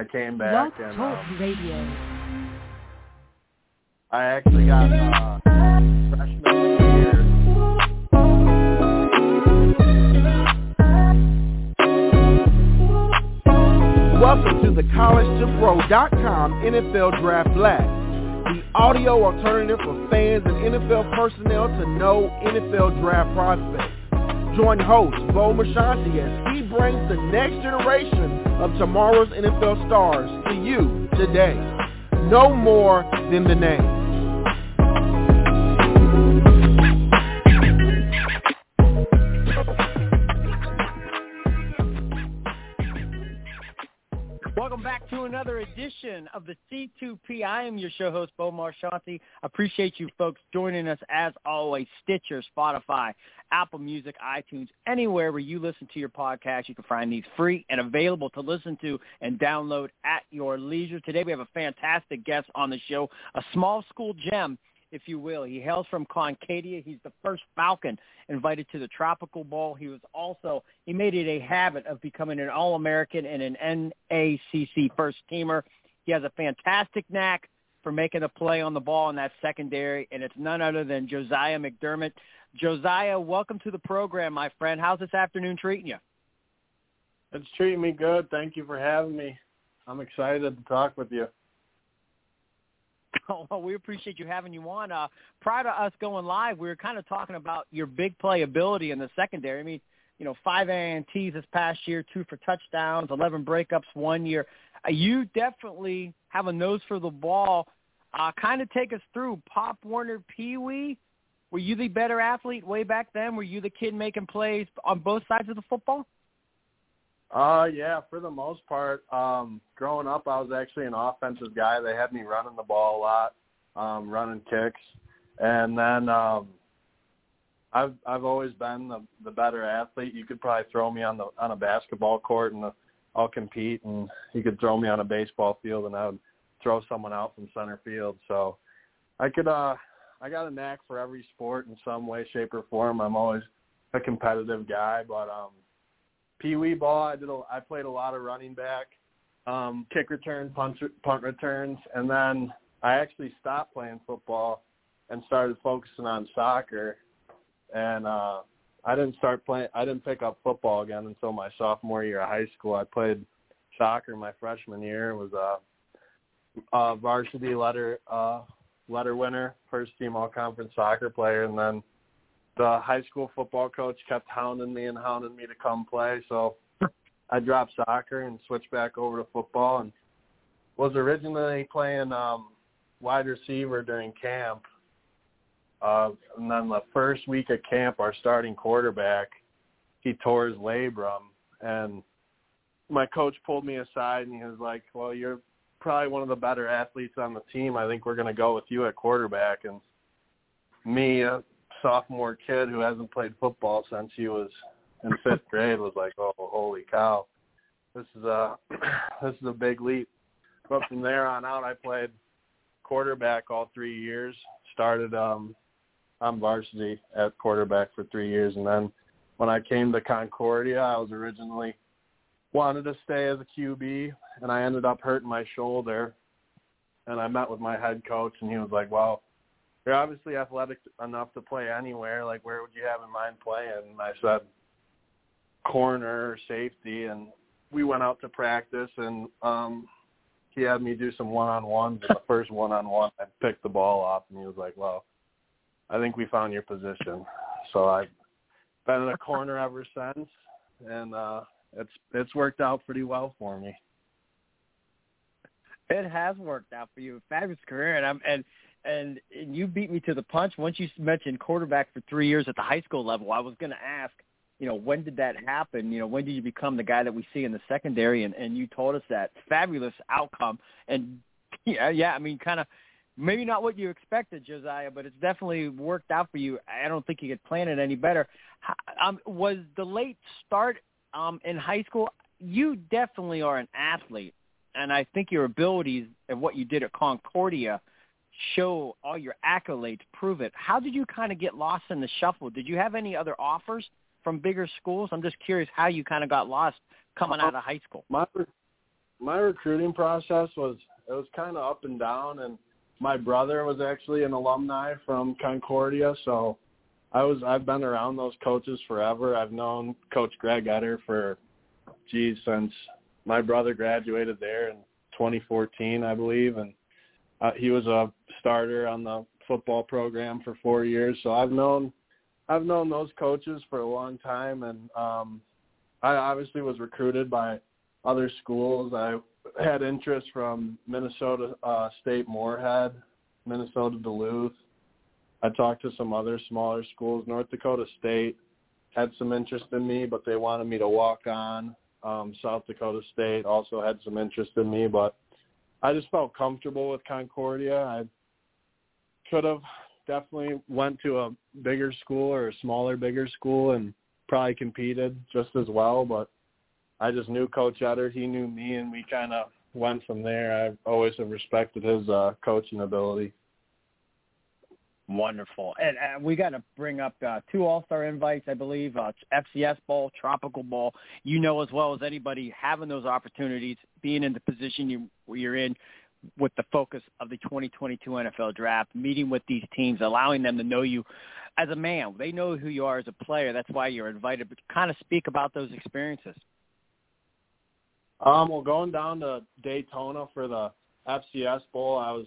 I came back and I actually got freshman of the year. Welcome to the College2Pro.com NFL Draft Blast, the audio alternative for fans and NFL personnel to know NFL draft prospects. Join host Bo Marchionte as he brings the next generation of tomorrow's NFL stars to you today. No more than the name. Welcome back to another edition of the C2P. I am your show host, Bo Marchionte. Appreciate you folks joining us as always. Stitcher, Spotify, Apple Music, iTunes, anywhere where you listen to your podcast, you can find these free and available to listen to and download at your leisure. Today we have a fantastic guest on the show, a small school gem, if you will. He hails from Concordia. He's the first Falcon invited to the Tropical Bowl. He was also, he made it a habit of becoming an All-American and an NACC first-teamer. He has a fantastic knack for making a play on the ball in that secondary, and it's none other than Josiah McDermott. Josiah, welcome to the program, my friend. How's this afternoon treating you? It's treating me good. Thank you for having me. I'm excited to talk with you. Well, we appreciate you having you on. Prior to us going live, we were kind of talking about your big play ability in the secondary. I mean, you know, 5 INTs this past year, 2 for touchdowns, 11 breakups one year. You definitely have a nose for the ball. Kind of take us through Pop Warner, Pee Wee. Were you the better athlete way back then? Were you the kid making plays on both sides of the football? Yeah, for the most part. Growing up, I was actually an offensive guy. They had me running the ball a lot, running kicks. And then I've always been the better athlete. You could probably throw me on a basketball court and I'll compete, and you could throw me on a baseball field and I would throw someone out from center field. So I got a knack for every sport in some way, shape, or form. I'm always a competitive guy, but Pee Wee ball, I played a lot of running back, kick return, punt returns, and then I actually stopped playing football and started focusing on soccer. And I didn't pick up football again until my sophomore year of high school. I played soccer my freshman year. It was a varsity letter winner, first team all conference soccer player, and then the high school football coach kept hounding me to come play, so I dropped soccer and switched back over to football and was originally playing wide receiver during camp. And then the first week of camp, our starting quarterback, he tore his labrum, and my coach pulled me aside and he was like, well, you're probably one of the better athletes on the team. I think we're going to go with you at quarterback. And me, sophomore kid who hasn't played football since he was in fifth grade, was like, oh, holy cow, this is a big leap. But from there on out, I played quarterback all 3 years, started on varsity at quarterback for 3 years, and then when I came to Concordia, I was originally wanted to stay as a QB, and I ended up hurting my shoulder, and I met with my head coach, and he was like, well, you're obviously athletic enough to play anywhere. Like, where would you have in mind playing? And I said, corner, safety. And we went out to practice, and he had me do some one-on-ones. And the first one-on-one, I picked the ball up, and he was like, well, I think we found your position. So I've been in a corner ever since, and it's worked out pretty well for me. It has worked out for you. A fabulous career, and you beat me to the punch. Once you mentioned quarterback for 3 years at the high school level, I was going to ask, you know, when did that happen? You know, when did you become the guy that we see in the secondary? And you told us that fabulous outcome. And, yeah, I mean, kind of maybe not what you expected, Josiah, but it's definitely worked out for you. I don't think you could plan it any better. Was the late start in high school? You definitely are an athlete, and I think your abilities and what you did at Concordia show all your accolades, prove it. How did you kind of get lost in the shuffle? Did you have any other offers from bigger schools? I'm just curious how you kind of got lost coming out of high school. My my recruiting process was, it was kind of up and down, and my brother was actually an alumni from Concordia, so I've been around those coaches forever. I've known Coach Greg Etter for, since my brother graduated there in 2014, I believe, and he was a starter on the football program for 4 years. So I've known those coaches for a long time, and I obviously was recruited by other schools. I had interest from Minnesota State Moorhead, Minnesota Duluth. I talked to some other smaller schools. North Dakota State had some interest in me, but they wanted me to walk on. South Dakota State also had some interest in me, but I just felt comfortable with Concordia. I could have definitely went to a bigger school or a bigger school and probably competed just as well, but I just knew Coach Etter. He knew me, and we kind of went from there. I always have respected his coaching ability. Wonderful. And we got to bring up two all-star invites, I believe, FCS Bowl, Tropical Bowl. You know as well as anybody having those opportunities, being in the position you're in with the focus of the 2022 NFL Draft, meeting with these teams, allowing them to know you as a man. They know who you are as a player. That's why you're invited. But kind of speak about those experiences. Well, going down to Daytona for the FCS Bowl, I was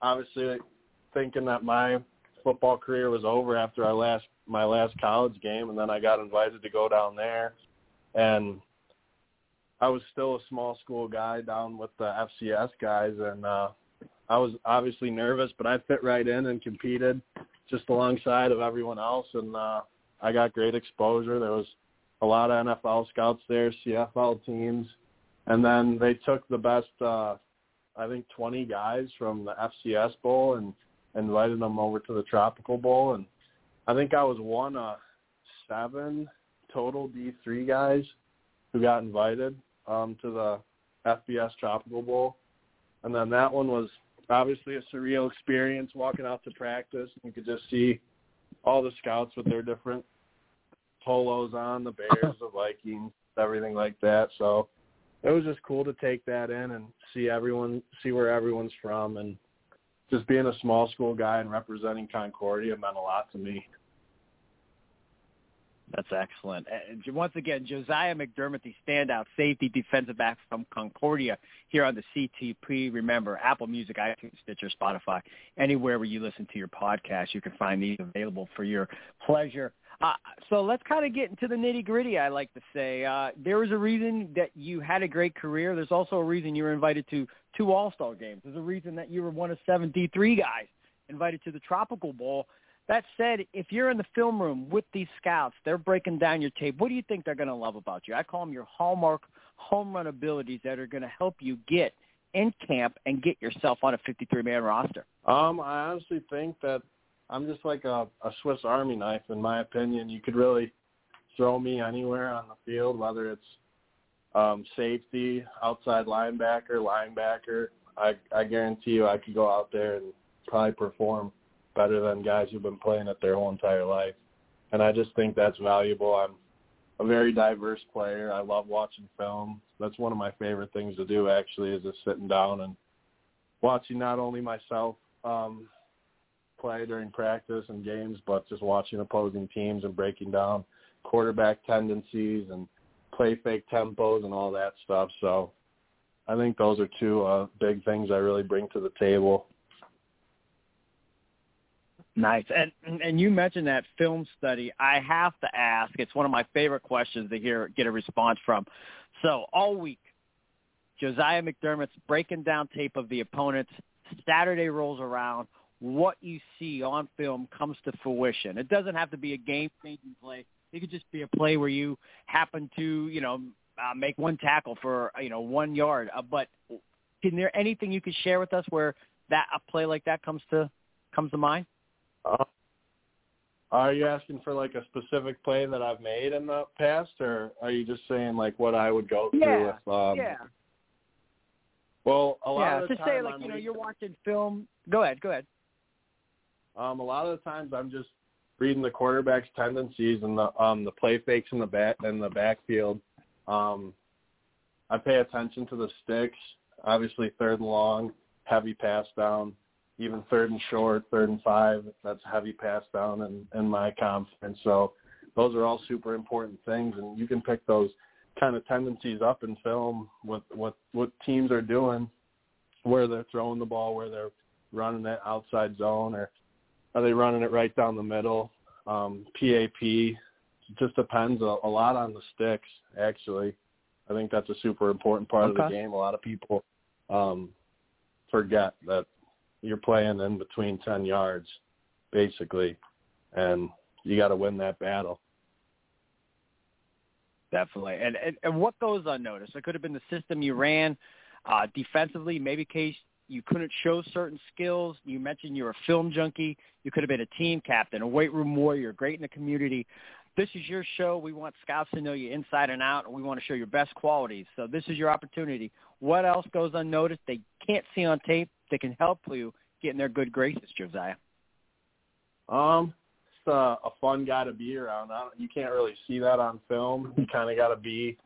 obviously – thinking that my football career was over after my last college game, and then I got invited to go down there, and I was still a small school guy down with the FCS guys, and I was obviously nervous, but I fit right in and competed just alongside of everyone else, and I got great exposure. There was a lot of NFL scouts there, CFL teams, and then they took the best, 20 guys from the FCS Bowl and invited them over to the Tropical Bowl, and I think I was one of seven total D3 guys who got invited to the FBS Tropical Bowl. And then that one was obviously a surreal experience, walking out to practice, and you could just see all the scouts with their different polos on, the Bears, the Vikings, everything like that. So it was just cool to take that in and see where everyone's from, and just being a small school guy and representing Concordia meant a lot to me. That's excellent. And once again, Josiah McDermott, the standout safety defensive back from Concordia here on the CTP. Remember, Apple Music, iTunes, Stitcher, Spotify, anywhere where you listen to your podcast, you can find these available for your pleasure. So let's kind of get into the nitty-gritty, I like to say. There was a reason that you had a great career. There's also a reason you were invited to two All-Star games. There's a reason that you were one of seven D3 guys invited to the Tropical Bowl. That said, if you're in the film room with these scouts, they're breaking down your tape, what do you think they're going to love about you? I call them your hallmark home run abilities that are going to help you get in camp and get yourself on a 53-man roster. I honestly think that I'm just like a Swiss Army knife, in my opinion. You could really throw me anywhere on the field, whether it's safety, outside linebacker. I guarantee you I could go out there and probably perform better than guys who've been playing it their whole entire life. And I just think that's valuable. I'm a very diverse player. I love watching film. That's one of my favorite things to do, actually, is just sitting down and watching not only myself play during practice and games, but just watching opposing teams and breaking down quarterback tendencies and play fake tempos and all that stuff. So I think those are two big things I really bring to the table. Nice. And you mentioned that film study. I have to ask, it's one of my favorite questions to get a response from. So all week, Josiah McDermott's breaking down tape of the opponents. Saturday rolls around. What you see on film comes to fruition. It doesn't have to be a game-changing play. It could just be a play where you happen to, make one tackle for, 1 yard. But can there anything you could share with us where a play like that comes to mind? Are you asking for like a specific play that I've made in the past, or are you just saying like what I would go through? Well, a lot of the time, you're watching film. Go ahead. A lot of the times I'm just reading the quarterback's tendencies and the play fakes in the backfield. I pay attention to the sticks. Obviously, third and long, heavy pass down. Even third and short, third and five, that's a heavy pass down in my conference. So those are all super important things, and you can pick those kind of tendencies up in film with what teams are doing, where they're throwing the ball, where they're running that outside zone, or are they running it right down the middle, PAP. It just depends a lot on the sticks, actually. I think that's a super important part of the game. A lot of people forget that you're playing in between 10 yards, basically, and you got to win that battle. Definitely. And what goes unnoticed? It could have been the system you ran defensively, maybe case you couldn't show certain skills. You mentioned you're a film junkie. You could have been a team captain, a weight room warrior, great in the community. This is your show. We want scouts to know you inside and out, and we want to show your best qualities. So this is your opportunity. What else goes unnoticed they can't see on tape that can help you get in their good graces, Josiah? It's a fun guy to be around. You can't really see that on film. You kind of got to be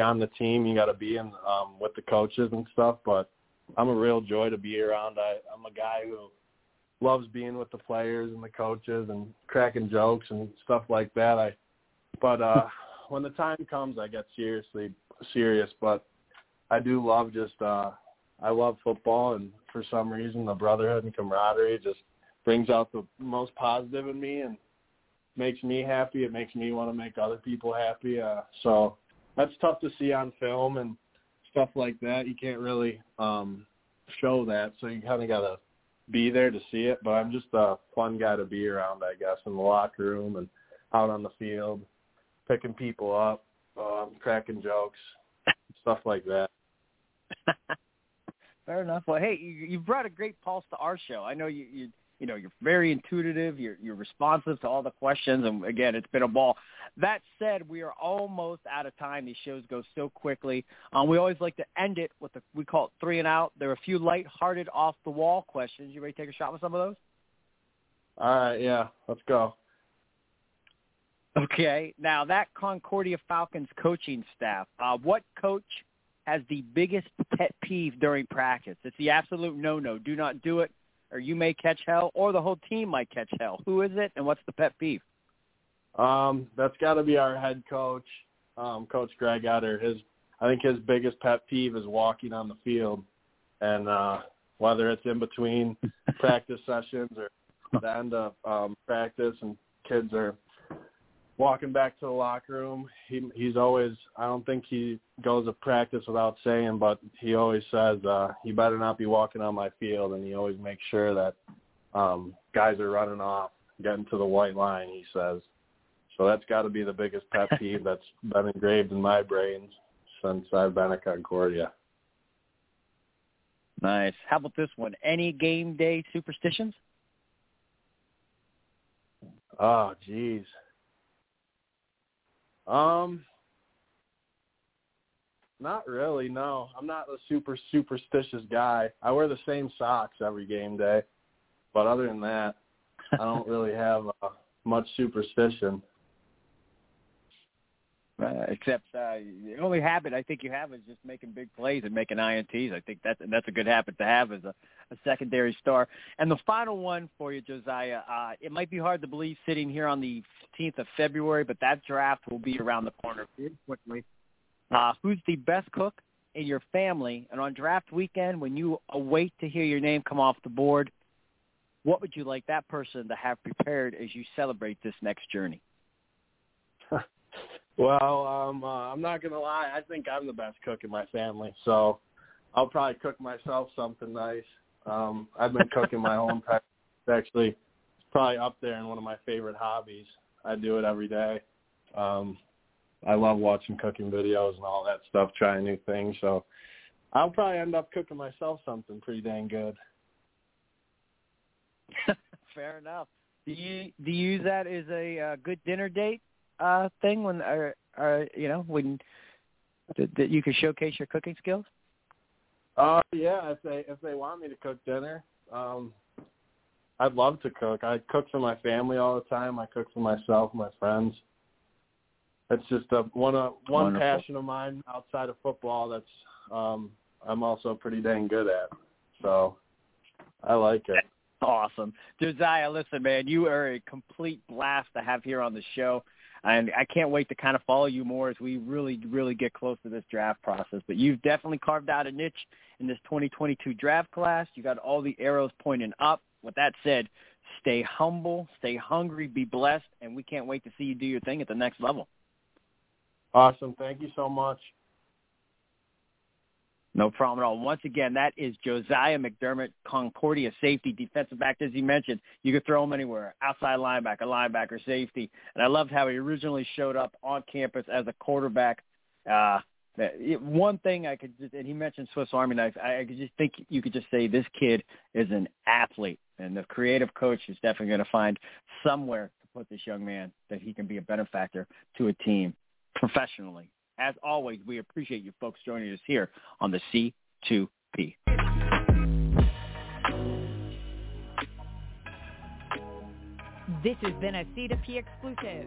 on the team. You got to be in with the coaches and stuff. But I'm a real joy to be around. I'm a guy who loves being with the players and the coaches and cracking jokes and stuff like that. But when the time comes, I get serious. But I do love I love football, and for some reason the brotherhood and camaraderie just brings out the most positive in me and makes me happy. It makes me want to make other people happy. So that's tough to see on film and stuff like that. You can't really show that, so you kind of got to be there to see it, but I'm just a fun guy to be around, I guess, in the locker room and out on the field, picking people up, cracking jokes, stuff like that. Fair enough. Well, hey, you brought a great pulse to our show. I know you know, you're very intuitive. You're responsive to all the questions, and again, it's been a ball. That said, we are almost out of time. These shows go so quickly. We always like to end it with we call it three and out. There are a few lighthearted, off-the-wall questions. You ready to take a shot with some of those? All right, yeah, let's go. Okay, now that Concordia Falcons coaching staff, what coach has the biggest pet peeve during practice? It's the absolute no-no. Do not do it, or you may catch hell, or the whole team might catch hell. Who is it, and what's the pet peeve? That's got to be our head coach, Coach Greg Etter. I think his biggest pet peeve is walking on the field, and whether it's in between practice sessions or the end of practice and kids are walking back to the locker room, he's always – I don't think he goes to practice without saying, but he always says, you better not be walking on my field, and he always makes sure that guys are running off, getting to the white line, he says. So that's got to be the biggest pet peeve that's been engraved in my brain since I've been at Concordia. Nice. How about this one? Any game day superstitions? Oh, geez. Not really, no. I'm not a super superstitious guy. I wear the same socks every game day. But other than that, I don't really have much superstition. Except the only habit I think you have is just making big plays and making INTs. I think that's a good habit to have as a secondary star. And the final one for you, Josiah, it might be hard to believe sitting here on the 15th of February, but that draft will be around the corner quickly. Who's the best cook in your family? And on draft weekend, when you await to hear your name come off the board, what would you like that person to have prepared as you celebrate this next journey? Well, I'm not going to lie. I think I'm the best cook in my family, so I'll probably cook myself something nice. I've been cooking my own practice. Actually, it's probably up there in one of my favorite hobbies. I do it every day. I love watching cooking videos and all that stuff, trying new things. So I'll probably end up cooking myself something pretty dang good. Fair enough. Do you use that as a good dinner date thing when when that you can showcase your cooking skills? Yeah, if they want me to cook dinner, I'd love to cook. I cook for my family all the time. I cook for myself and my friends. That's just one Wonderful. Passion of mine outside of football. That's I'm also pretty dang good at. So I like it. Awesome. Josiah, listen, man, you are a complete blast to have here on the show. And I can't wait to kind of follow you more as we really, really get close to this draft process. But you've definitely carved out a niche in this 2022 draft class. You got all the arrows pointing up. With that said, stay humble, stay hungry, be blessed, and we can't wait to see you do your thing at the next level. Awesome. Thank you so much. No problem at all. Once again, that is Josiah McDermott, Concordia safety, defensive back, as he mentioned. You could throw him anywhere, outside linebacker, safety. And I loved how he originally showed up on campus as a quarterback. One thing I could just, and he mentioned Swiss Army knife, I could just think you could just say this kid is an athlete, and the creative coach is definitely going to find somewhere to put this young man that he can be a benefactor to a team professionally. As always, we appreciate you folks joining us here on the C2P. This has been a C2P exclusive.